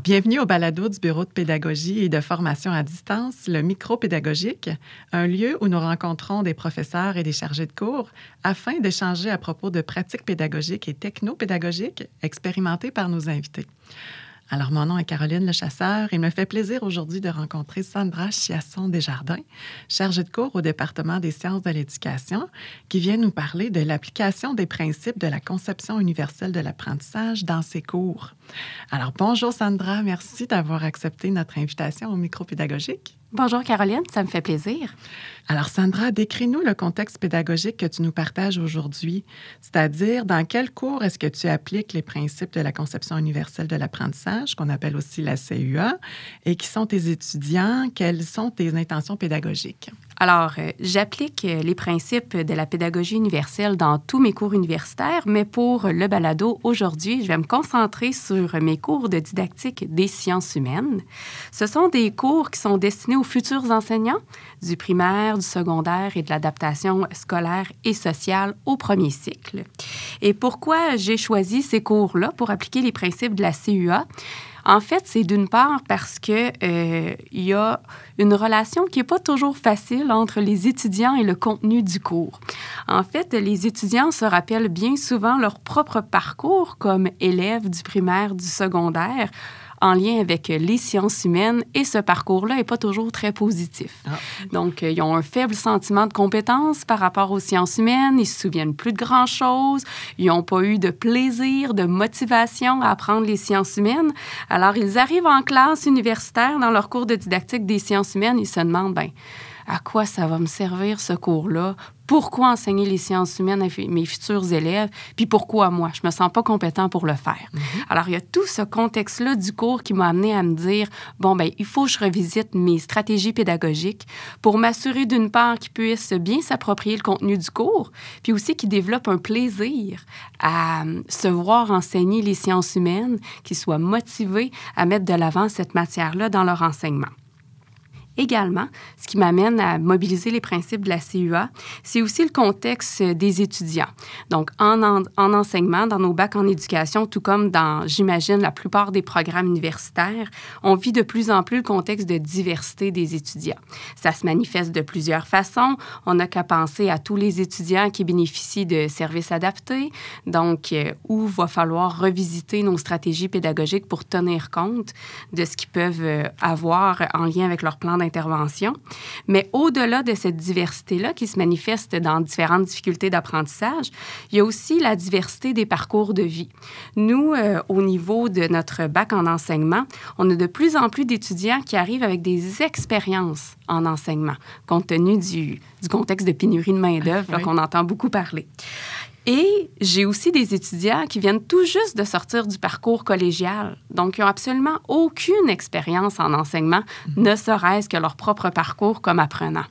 Alors, bienvenue au balado du Bureau de pédagogie et de formation à distance, le Micro pédagogique, un lieu où nous rencontrons des professeurs et des chargés de cours afin d'échanger à propos de pratiques pédagogiques et technopédagogiques expérimentées par nos invités. Alors, mon nom est Caroline Lechasseur. Il me fait plaisir aujourd'hui de rencontrer Sandra Chiasson-Desjardins, chargée de cours au Département des sciences de l'éducation, qui vient nous parler de l'application des principes de la conception universelle de l'apprentissage dans ses cours. Alors, bonjour Sandra, merci d'avoir accepté notre invitation au Micro pédagogique. Bonjour Caroline, ça me fait plaisir. Alors Sandra, décris-nous le contexte pédagogique que tu nous partages aujourd'hui, c'est-à-dire dans quel cours est-ce que tu appliques les principes de la conception universelle de l'apprentissage, qu'on appelle aussi la CUA, et qui sont tes étudiants, quelles sont tes intentions pédagogiques? Alors, j'applique les principes de la pédagogie universelle dans tous mes cours universitaires, mais pour le balado, aujourd'hui, je vais me concentrer sur mes cours de didactique des sciences humaines. Ce sont des cours qui sont destinés aux futurs enseignants du primaire, du secondaire et de l'adaptation scolaire et sociale au premier cycle. Et pourquoi j'ai choisi ces cours-là pour appliquer les principes de la CUA? En fait, c'est d'une part parce que y a une relation qui n'est pas toujours facile entre les étudiants et le contenu du cours. En fait, les étudiants se rappellent bien souvent leur propre parcours comme élèves du primaire, du secondaire, en lien avec les sciences humaines, et ce parcours-là n'est pas toujours très positif. Ah. Donc, ils ont un faible sentiment de compétence par rapport aux sciences humaines, ils ne se souviennent plus de grand-chose, ils n'ont pas eu de plaisir, de motivation à apprendre les sciences humaines. Alors, ils arrivent en classe universitaire dans leur cours de didactique des sciences humaines, ils se demandent, bien, à quoi ça va me servir ce cours-là? Pourquoi enseigner les sciences humaines à mes futurs élèves? Puis pourquoi moi? Je ne me sens pas compétent pour le faire. Mm-hmm. Alors, il y a tout ce contexte-là du cours qui m'a amené à me dire, bon, bien, il faut que je revisite mes stratégies pédagogiques pour m'assurer d'une part qu'ils puissent bien s'approprier le contenu du cours, puis aussi qu'ils développent un plaisir à se voir enseigner les sciences humaines, qu'ils soient motivés à mettre de l'avant cette matière-là dans leur enseignement. Également, ce qui m'amène à mobiliser les principes de la CUA, c'est aussi le contexte des étudiants. Donc, en enseignement, dans nos bacs en éducation, tout comme dans, j'imagine, la plupart des programmes universitaires, on vit de plus en plus le contexte de diversité des étudiants. Ça se manifeste de plusieurs façons. On n'a qu'à penser à tous les étudiants qui bénéficient de services adaptés, donc où va falloir revisiter nos stratégies pédagogiques pour tenir compte de ce qu'ils peuvent avoir en lien avec leur plan d'intervention. Mais au-delà de cette diversité-là qui se manifeste dans différentes difficultés d'apprentissage, il y a aussi la diversité des parcours de vie. Nous, au niveau de notre bac en enseignement, on a de plus en plus d'étudiants qui arrivent avec des expériences en enseignement, compte tenu du contexte de pénurie de main-d'œuvre qu'on entend beaucoup parler. Et j'ai aussi des étudiants qui viennent tout juste de sortir du parcours collégial, donc ils n'ont absolument aucune expérience en enseignement, ne serait-ce que leur propre parcours comme apprenant.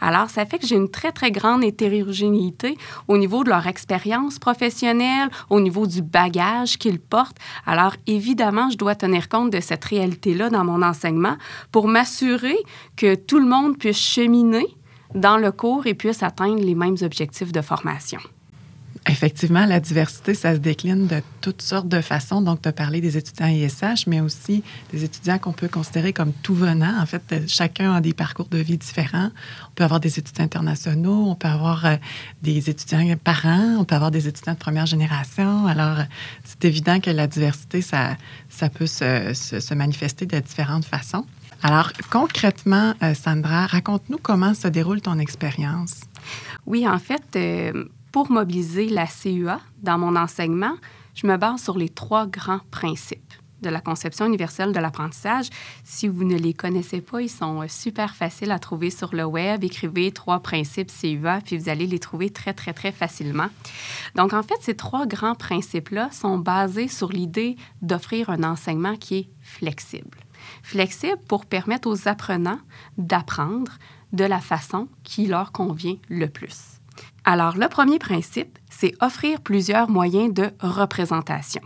Alors, ça fait que j'ai une très, très grande hétérogénéité au niveau de leur expérience professionnelle, au niveau du bagage qu'ils portent. Alors, évidemment, je dois tenir compte de cette réalité-là dans mon enseignement pour m'assurer que tout le monde puisse cheminer dans le cours et puisse atteindre les mêmes objectifs de formation. Effectivement, la diversité, ça se décline de toutes sortes de façons. Donc, tu as parlé des étudiants ISH, mais aussi des étudiants qu'on peut considérer comme tout venant. En fait, chacun a des parcours de vie différents. On peut avoir des étudiants internationaux, on peut avoir des étudiants parents, on peut avoir des étudiants de première génération. Alors, c'est évident que la diversité, ça peut se manifester de différentes façons. Alors, concrètement, Sandra, raconte-nous comment se déroule ton expérience. Oui, en fait... Pour mobiliser la CUA dans mon enseignement, je me base sur les trois grands principes de la conception universelle de l'apprentissage. Si vous ne les connaissez pas, ils sont super faciles à trouver sur le web. Écrivez 3 principes CUA, puis vous allez les trouver très, très, très facilement. Donc, en fait, ces 3 grands principes-là sont basés sur l'idée d'offrir un enseignement qui est flexible. Flexible pour permettre aux apprenants d'apprendre de la façon qui leur convient le plus. Alors, le premier principe, c'est offrir plusieurs moyens de représentation.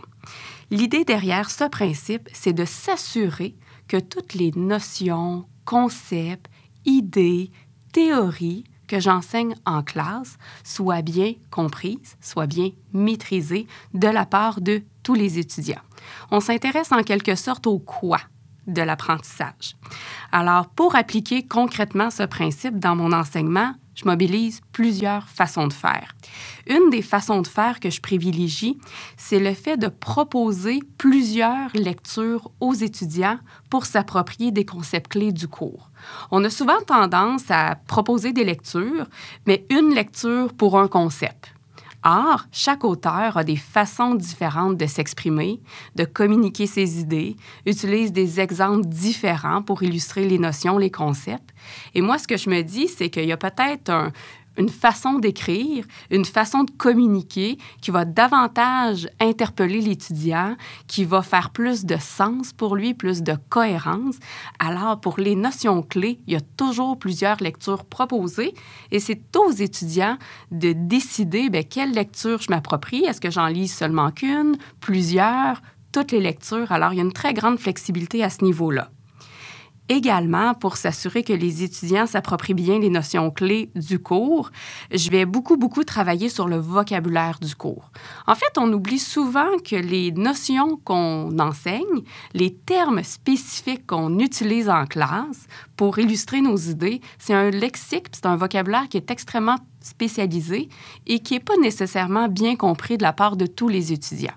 L'idée derrière ce principe, c'est de s'assurer que toutes les notions, concepts, idées, théories que j'enseigne en classe soient bien comprises, soient bien maîtrisées de la part de tous les étudiants. On s'intéresse en quelque sorte au « quoi » de l'apprentissage. Alors, pour appliquer concrètement ce principe dans mon enseignement, je mobilise plusieurs façons de faire. Une des façons de faire que je privilégie, c'est le fait de proposer plusieurs lectures aux étudiants pour s'approprier des concepts clés du cours. On a souvent tendance à proposer des lectures, mais une lecture pour un concept. Or, chaque auteur a des façons différentes de s'exprimer, de communiquer ses idées, utilise des exemples différents pour illustrer les notions, les concepts. Et moi, ce que je me dis, c'est qu'il y a peut-être une façon d'écrire, une façon de communiquer qui va davantage interpeller l'étudiant, qui va faire plus de sens pour lui, plus de cohérence. Alors, pour les notions clés, il y a toujours plusieurs lectures proposées et c'est aux étudiants de décider quelle lecture je m'approprie. Est-ce que j'en lis seulement qu'une, plusieurs, toutes les lectures? Alors, il y a une très grande flexibilité à ce niveau-là. Également, pour s'assurer que les étudiants s'approprient bien les notions clés du cours, je vais beaucoup travailler sur le vocabulaire du cours. En fait, on oublie souvent que les notions qu'on enseigne, les termes spécifiques qu'on utilise en classe pour illustrer nos idées, c'est un lexique, c'est un vocabulaire qui est extrêmement spécialisé et qui n'est pas nécessairement bien compris de la part de tous les étudiants.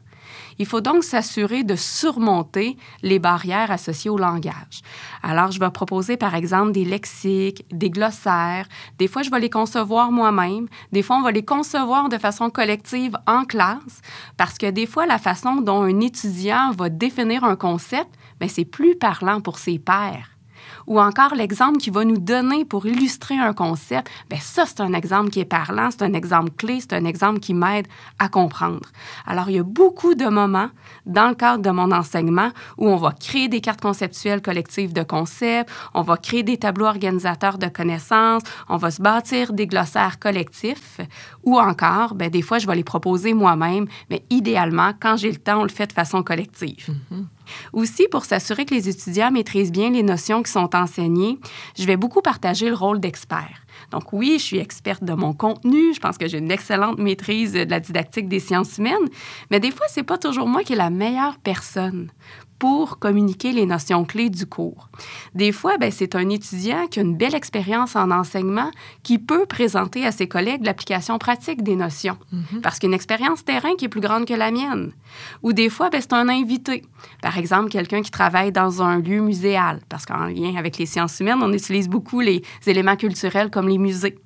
Il faut donc s'assurer de surmonter les barrières associées au langage. Alors, je vais proposer, par exemple, des lexiques, des glossaires. Des fois, je vais les concevoir moi-même. Des fois, on va les concevoir de façon collective en classe parce que des fois, la façon dont un étudiant va définir un concept, c'est plus parlant pour ses pairs. Ou encore l'exemple qu'il va nous donner pour illustrer un concept, ça, c'est un exemple qui est parlant, c'est un exemple clé, c'est un exemple qui m'aide à comprendre. Alors, il y a beaucoup de moments dans le cadre de mon enseignement où on va créer des cartes conceptuelles collectives de concepts, on va créer des tableaux organisateurs de connaissances, on va se bâtir des glossaires collectifs, ou encore, des fois, je vais les proposer moi-même, mais idéalement, quand j'ai le temps, on le fait de façon collective. Mm-hmm. Aussi, pour s'assurer que les étudiants maîtrisent bien les notions qui sont enseignées, je vais beaucoup partager le rôle d'expert. Donc oui, je suis experte de mon contenu, je pense que j'ai une excellente maîtrise de la didactique des sciences humaines, mais des fois, c'est pas toujours moi qui est la meilleure personne pour communiquer les notions clés du cours. Des fois, c'est un étudiant qui a une belle expérience en enseignement qui peut présenter à ses collègues l'application pratique des notions, parce qu'une expérience terrain qui est plus grande que la mienne. Ou des fois, c'est un invité. Par exemple, quelqu'un qui travaille dans un lieu muséal, parce qu'en lien avec les sciences humaines, on utilise beaucoup les éléments culturels comme les musées.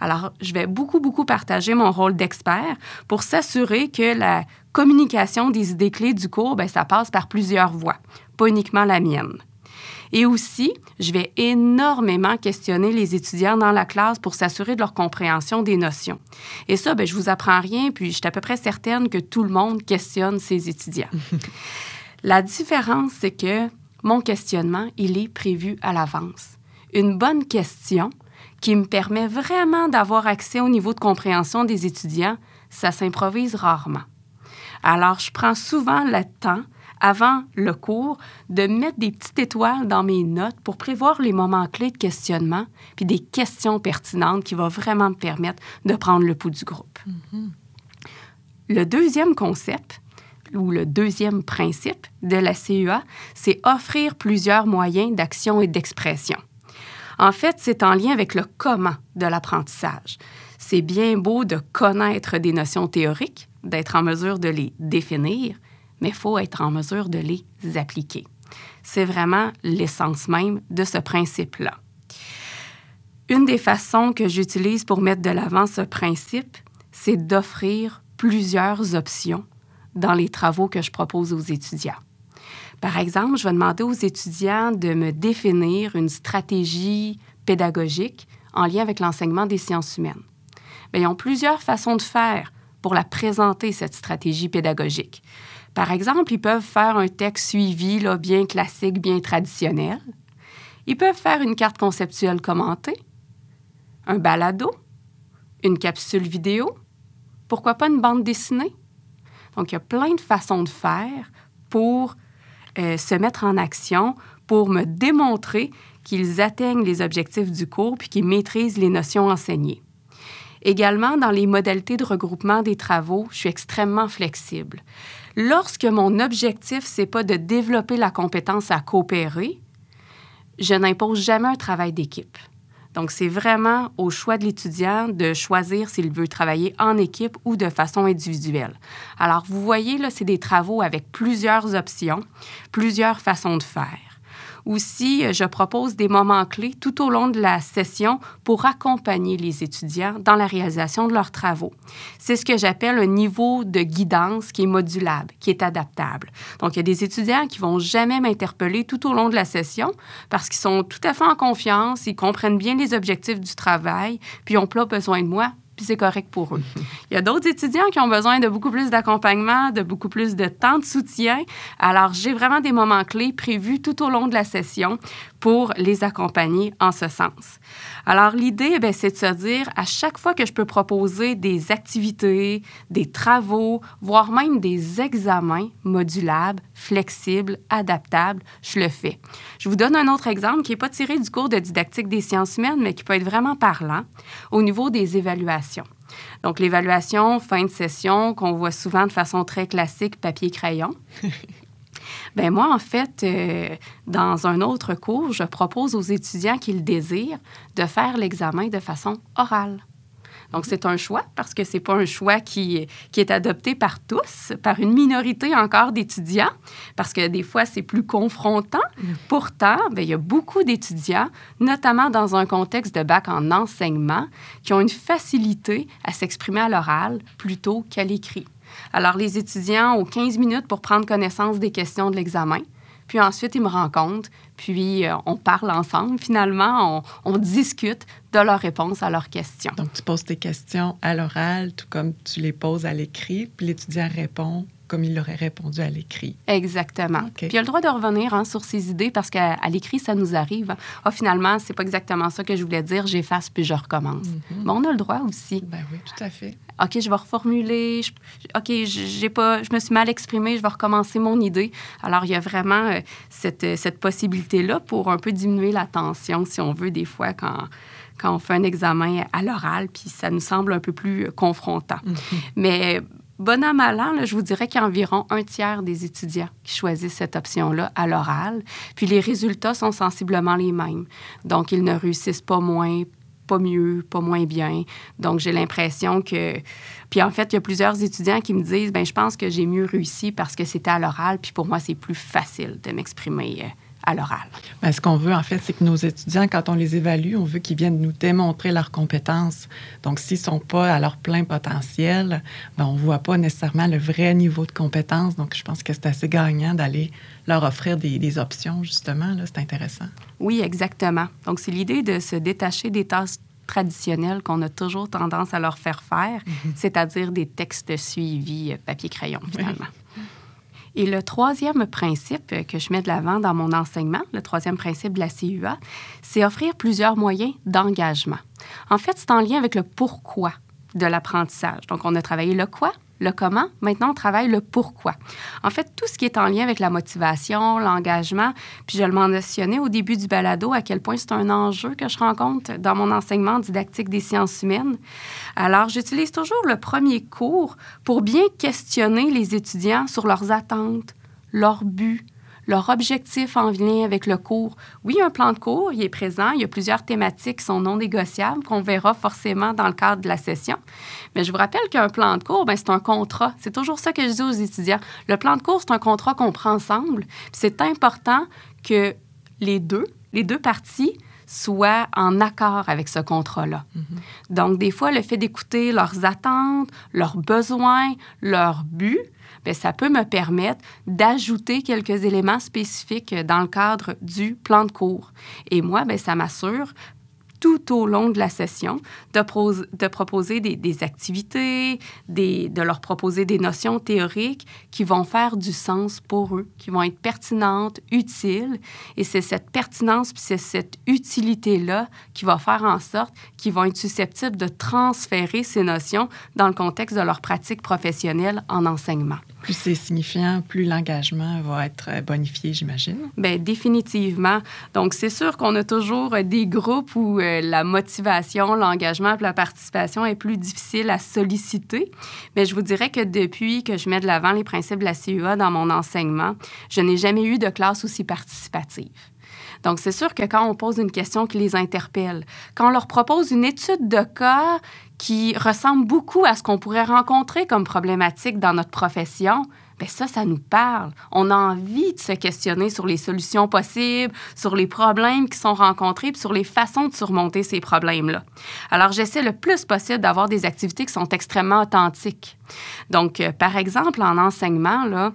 Alors, je vais beaucoup partager mon rôle d'expert pour s'assurer que la communication des idées clés du cours, ça passe par plusieurs voies, pas uniquement la mienne. Et aussi, je vais énormément questionner les étudiants dans la classe pour s'assurer de leur compréhension des notions. Et ça, je ne vous apprends rien, puis je suis à peu près certaine que tout le monde questionne ses étudiants. La différence, c'est que mon questionnement, il est prévu à l'avance. Une bonne question qui me permet vraiment d'avoir accès au niveau de compréhension des étudiants, ça s'improvise rarement. Alors, je prends souvent le temps, avant le cours, de mettre des petites étoiles dans mes notes pour prévoir les moments clés de questionnement puis des questions pertinentes qui vont vraiment me permettre de prendre le pouls du groupe. Mm-hmm. Le deuxième concept, ou le deuxième principe de la CUA, c'est offrir plusieurs moyens d'action et d'expression. En fait, c'est en lien avec le comment de l'apprentissage. C'est bien beau de connaître des notions théoriques, d'être en mesure de les définir, mais il faut être en mesure de les appliquer. C'est vraiment l'essence même de ce principe-là. Une des façons que j'utilise pour mettre de l'avant ce principe, c'est d'offrir plusieurs options dans les travaux que je propose aux étudiants. Par exemple, je vais demander aux étudiants de me définir une stratégie pédagogique en lien avec l'enseignement des sciences humaines. Ils ont plusieurs façons de faire pour la présenter, cette stratégie pédagogique. Par exemple, ils peuvent faire un texte suivi, bien classique, bien traditionnel. Ils peuvent faire une carte conceptuelle commentée, un balado, une capsule vidéo, pourquoi pas une bande dessinée. Donc, il y a plein de façons de faire pour se mettre en action, pour me démontrer qu'ils atteignent les objectifs du cours puis qu'ils maîtrisent les notions enseignées. Également, dans les modalités de regroupement des travaux, je suis extrêmement flexible. Lorsque mon objectif, c'est pas de développer la compétence à coopérer, je n'impose jamais un travail d'équipe. Donc, c'est vraiment au choix de l'étudiant de choisir s'il veut travailler en équipe ou de façon individuelle. Alors, vous voyez, là, c'est des travaux avec plusieurs options, plusieurs façons de faire. Aussi, je propose des moments clés tout au long de la session pour accompagner les étudiants dans la réalisation de leurs travaux. C'est ce que j'appelle un niveau de guidance qui est modulable, qui est adaptable. Donc, il y a des étudiants qui ne vont jamais m'interpeller tout au long de la session parce qu'ils sont tout à fait en confiance, ils comprennent bien les objectifs du travail, puis ils n'ont pas besoin de moi. Puis c'est correct pour eux. Il y a d'autres étudiants qui ont besoin de beaucoup plus d'accompagnement, de beaucoup plus de temps de soutien. Alors, j'ai vraiment des moments clés prévus tout au long de la session pour les accompagner en ce sens. Alors, l'idée, bien, c'est de se dire, à chaque fois que je peux proposer des activités, des travaux, voire même des examens modulables, flexibles, adaptables, je le fais. Je vous donne un autre exemple qui n'est pas tiré du cours de didactique des sciences humaines, mais qui peut être vraiment parlant au niveau des évaluations. Donc, l'évaluation fin de session qu'on voit souvent de façon très classique, papier-crayon. Bien, moi, en fait, dans un autre cours, je propose aux étudiants qui le désirent de faire l'examen de façon orale. Donc, c'est un choix parce que ce n'est pas un choix qui est adopté par tous, par une minorité encore d'étudiants, parce que des fois, c'est plus confrontant. Pourtant, bien, il y a beaucoup d'étudiants, notamment dans un contexte de bac en enseignement, qui ont une facilité à s'exprimer à l'oral plutôt qu'à l'écrit. Alors, les étudiants ont 15 minutes pour prendre connaissance des questions de l'examen. Puis ensuite, ils me rencontrent, puis on parle ensemble. Finalement, on discute de leurs réponses à leurs questions. Donc, tu poses tes questions à l'oral, tout comme tu les poses à l'écrit, puis l'étudiant répond comme il aurait répondu à l'écrit. Exactement. Okay. Puis, il y a le droit de revenir sur ses idées, parce qu'à l'écrit, ça nous arrive. Ah, finalement, c'est pas exactement ça que je voulais dire, j'efface, puis je recommence. Mm-hmm. Mais on a le droit aussi. Ben oui, tout à fait. OK, je vais reformuler. Je me suis mal exprimée, je vais recommencer mon idée. Alors, il y a vraiment cette possibilité-là pour un peu diminuer la tension, si on veut, des fois, quand on fait un examen à l'oral, puis ça nous semble un peu plus confrontant. Mm-hmm. Mais... bon an, mal an, là, je vous dirais qu'il y a environ 1/3 des étudiants qui choisissent cette option-là à l'oral. Puis les résultats sont sensiblement les mêmes. Donc, ils ne réussissent pas moins, pas mieux, pas moins bien. Donc, j'ai l'impression que... Puis en fait, il y a plusieurs étudiants qui me disent « Bien, je pense que j'ai mieux réussi parce que c'était à l'oral, puis pour moi, c'est plus facile de m'exprimer à l'oral. » Bien, ce qu'on veut, en fait, c'est que nos étudiants, quand on les évalue, on veut qu'ils viennent nous démontrer leurs compétences. Donc, s'ils ne sont pas à leur plein potentiel, bien, on ne voit pas nécessairement le vrai niveau de compétences. Donc, je pense que c'est assez gagnant d'aller leur offrir des options, justement. Là, c'est intéressant. Oui, exactement. Donc, c'est l'idée de se détacher des tâches traditionnelles qu'on a toujours tendance à leur faire faire, c'est-à-dire des textes suivis papier-crayon, finalement. Oui. Et le troisième principe que je mets de l'avant dans mon enseignement, le troisième principe de la CUA, c'est offrir plusieurs moyens d'engagement. En fait, c'est en lien avec le pourquoi de l'apprentissage. Donc, on a travaillé le quoi, le comment. Maintenant, on travaille le pourquoi. En fait, tout ce qui est en lien avec la motivation, l'engagement, puis je le mentionnais au début du balado à quel point c'est un enjeu que je rencontre dans mon enseignement didactique des sciences humaines. Alors, j'utilise toujours le premier cours pour bien questionner les étudiants sur leurs attentes, leurs buts, leur objectif en lien avec le cours. Oui, un plan de cours, il est présent. Il y a plusieurs thématiques qui sont non négociables, qu'on verra forcément dans le cadre de la session. Mais je vous rappelle qu'un plan de cours, bien, c'est un contrat. C'est toujours ça que je dis aux étudiants. Le plan de cours, c'est un contrat qu'on prend ensemble. Puis c'est important que les deux parties soient en accord avec ce contrat-là. Mm-hmm. Donc, des fois, le fait d'écouter leurs attentes, leurs besoins, leurs buts, bien, ça peut me permettre d'ajouter quelques éléments spécifiques dans le cadre du plan de cours. Et moi, bien, ça m'assure, tout au long de la session, de proposer des activités, de leur proposer des notions théoriques qui vont faire du sens pour eux, qui vont être pertinentes, utiles. Et c'est cette pertinence puis c'est cette utilité-là qui va faire en sorte qu'ils vont être susceptibles de transférer ces notions dans le contexte de leur pratique professionnelle en enseignement. plus c'est signifiant, plus l'engagement va être bonifié, j'imagine. Bien, définitivement. Donc, c'est sûr qu'on a toujours des groupes où la motivation, l'engagement et la participation est plus difficile à solliciter. Mais je vous dirais que depuis que je mets de l'avant les principes de la CUA dans mon enseignement, je n'ai jamais eu de classe aussi participative. Donc, c'est sûr que quand on pose une question qui les interpelle, quand on leur propose une étude de cas qui ressemble beaucoup à ce qu'on pourrait rencontrer comme problématique dans notre profession, bien ça, ça nous parle. On a envie de se questionner sur les solutions possibles, sur les problèmes qui sont rencontrés puis sur les façons de surmonter ces problèmes-là. Alors, j'essaie le plus possible d'avoir des activités qui sont extrêmement authentiques. Donc, par exemple, en enseignement, là,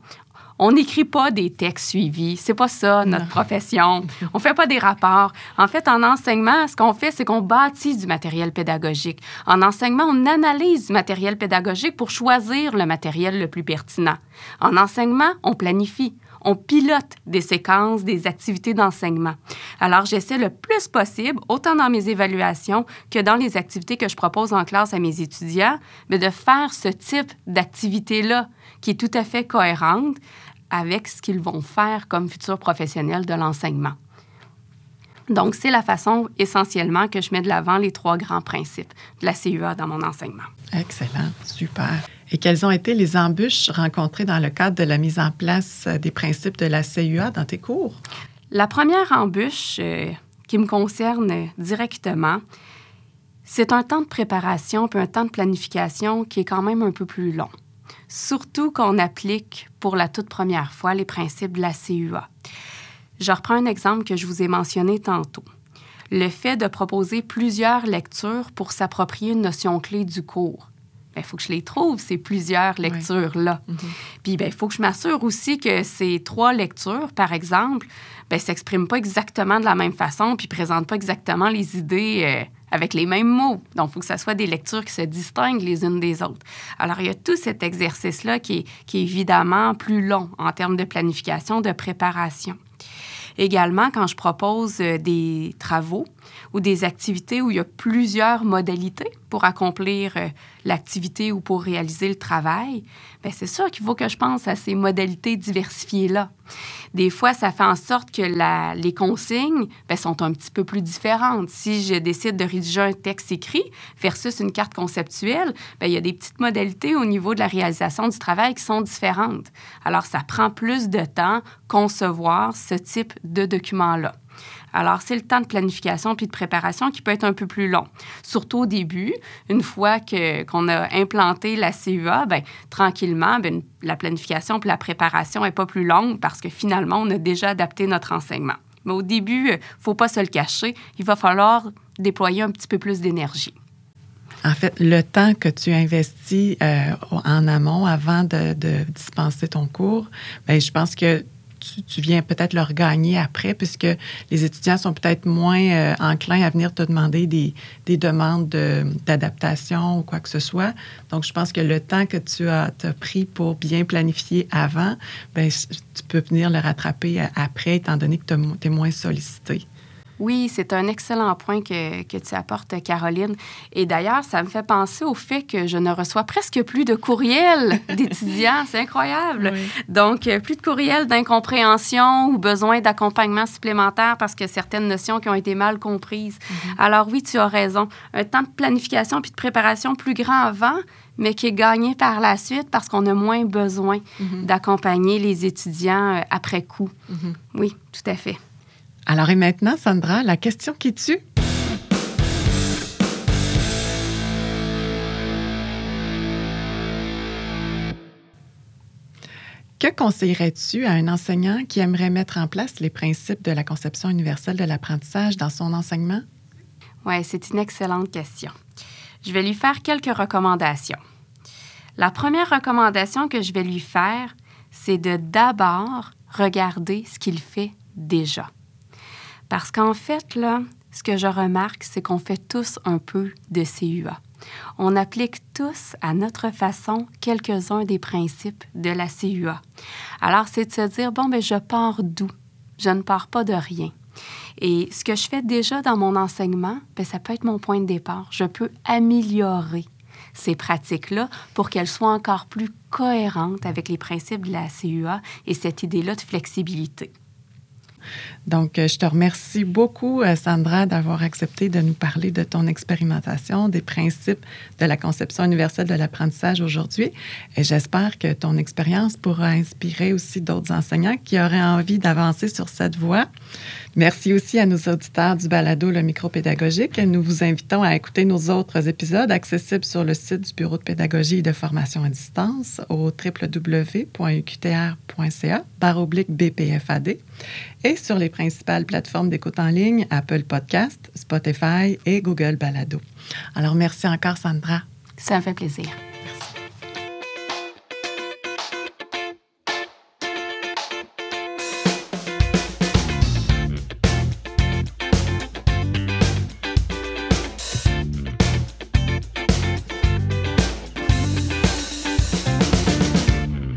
on n'écrit pas des textes suivis. C'est pas ça, notre profession. On fait pas des rapports. En fait, en enseignement, ce qu'on fait, c'est qu'on bâtit du matériel pédagogique. En enseignement, on analyse du matériel pédagogique pour choisir le matériel le plus pertinent. En enseignement, on planifie. On pilote des séquences, des activités d'enseignement. Alors, j'essaie le plus possible, autant dans mes évaluations que dans les activités que je propose en classe à mes étudiants, mais de faire ce type d'activité-là qui est tout à fait cohérente avec ce qu'ils vont faire comme futurs professionnels de l'enseignement. Donc, c'est la façon essentiellement que je mets de l'avant les trois grands principes de la CUA dans mon enseignement. Excellent, super. Et quelles ont été les embûches rencontrées dans le cadre de la mise en place des principes de la CUA dans tes cours? La première embûche qui me concerne directement, c'est un temps de préparation puis un temps de planification qui est quand même un peu plus long. Surtout qu'on applique pour la toute première fois les principes de la CUA. Je reprends un exemple que je vous ai mentionné tantôt. Le fait de proposer plusieurs lectures pour s'approprier une notion clé du cours. Il faut que je les trouve, ces plusieurs lectures-là. Oui. Mm-hmm. Puis il faut que je m'assure aussi que ces trois lectures, par exemple, ne s'expriment pas exactement de la même façon puis ne présentent pas exactement les idées avec les mêmes mots. Donc, il faut que ce soit des lectures qui se distinguent les unes des autres. Alors, il y a tout cet exercice-là qui est évidemment plus long en termes de planification, de préparation. Également, quand je propose des travaux ou des activités où il y a plusieurs modalités pour accomplir l'activité ou pour réaliser le travail, bien, c'est sûr qu'il faut que je pense à ces modalités diversifiées-là. Des fois, ça fait en sorte que les consignes bien, sont un petit peu plus différentes. Si je décide de rédiger un texte écrit versus une carte conceptuelle, bien, il y a des petites modalités au niveau de la réalisation du travail qui sont différentes. Alors, ça prend plus de temps concevoir ce type de document-là. Alors, c'est le temps de planification puis de préparation qui peut être un peu plus long. Surtout au début, une fois qu'on a implanté la CUA, bien, tranquillement, bien, la planification puis la préparation n'est pas plus longue parce que finalement, on a déjà adapté notre enseignement. Mais au début, il ne faut pas se le cacher, il va falloir déployer un petit peu plus d'énergie. En fait, le temps que tu investis en amont avant de dispenser ton cours, bien, je pense que tu viens peut-être le regagner après, puisque les étudiants sont peut-être moins enclins à venir te demander des demandes d'adaptation ou quoi que ce soit. Donc, je pense que le temps que tu as pris pour bien planifier avant, bien, tu peux venir le rattraper après, étant donné que tu es moins sollicité. Oui, c'est un excellent point que tu apportes, Caroline. Et d'ailleurs, ça me fait penser au fait que je ne reçois presque plus de courriels d'étudiants. C'est incroyable. Oui. Donc, plus de courriels d'incompréhension ou besoin d'accompagnement supplémentaire parce que certaines notions qui ont été mal comprises. Mm-hmm. Alors oui, tu as raison. Un temps de planification puis de préparation plus grand avant, mais qui est gagné par la suite parce qu'on a moins besoin d'accompagner les étudiants après coup. Mm-hmm. Oui, tout à fait. Alors, et maintenant, Sandra, la question qui tue? Que conseillerais-tu à un enseignant qui aimerait mettre en place les principes de la conception universelle de l'apprentissage dans son enseignement? Oui, c'est une excellente question. Je vais lui faire quelques recommandations. La première recommandation que je vais lui faire, c'est de d'abord regarder ce qu'il fait déjà. Parce qu'en fait, là, ce que je remarque, c'est qu'on fait tous un peu de CUA. On applique tous, à notre façon, quelques-uns des principes de la CUA. Alors, c'est de se dire, bon, bien, je pars d'où? Je ne pars pas de rien. Et ce que je fais déjà dans mon enseignement, bien, ça peut être mon point de départ. Je peux améliorer. ces pratiques-là pour qu'elles soient encore plus cohérentes avec les principes de la CUA et cette idée-là de flexibilité. Donc, je te remercie beaucoup, Sandra, d'avoir accepté de nous parler de ton expérimentation, des principes de la conception universelle de l'apprentissage aujourd'hui. Et j'espère que ton expérience pourra inspirer aussi d'autres enseignants qui auraient envie d'avancer sur cette voie. Merci aussi à nos auditeurs du balado Le Micro pédagogique. Nous vous invitons à écouter nos autres épisodes accessibles sur le site du Bureau de pédagogie et de formation à distance au www.uqtr.ca/BPFAD et sur les principales plateformes d'écoute en ligne, Apple Podcasts, Spotify et Google Balado. Alors, merci encore, Sandra. Ça me fait plaisir.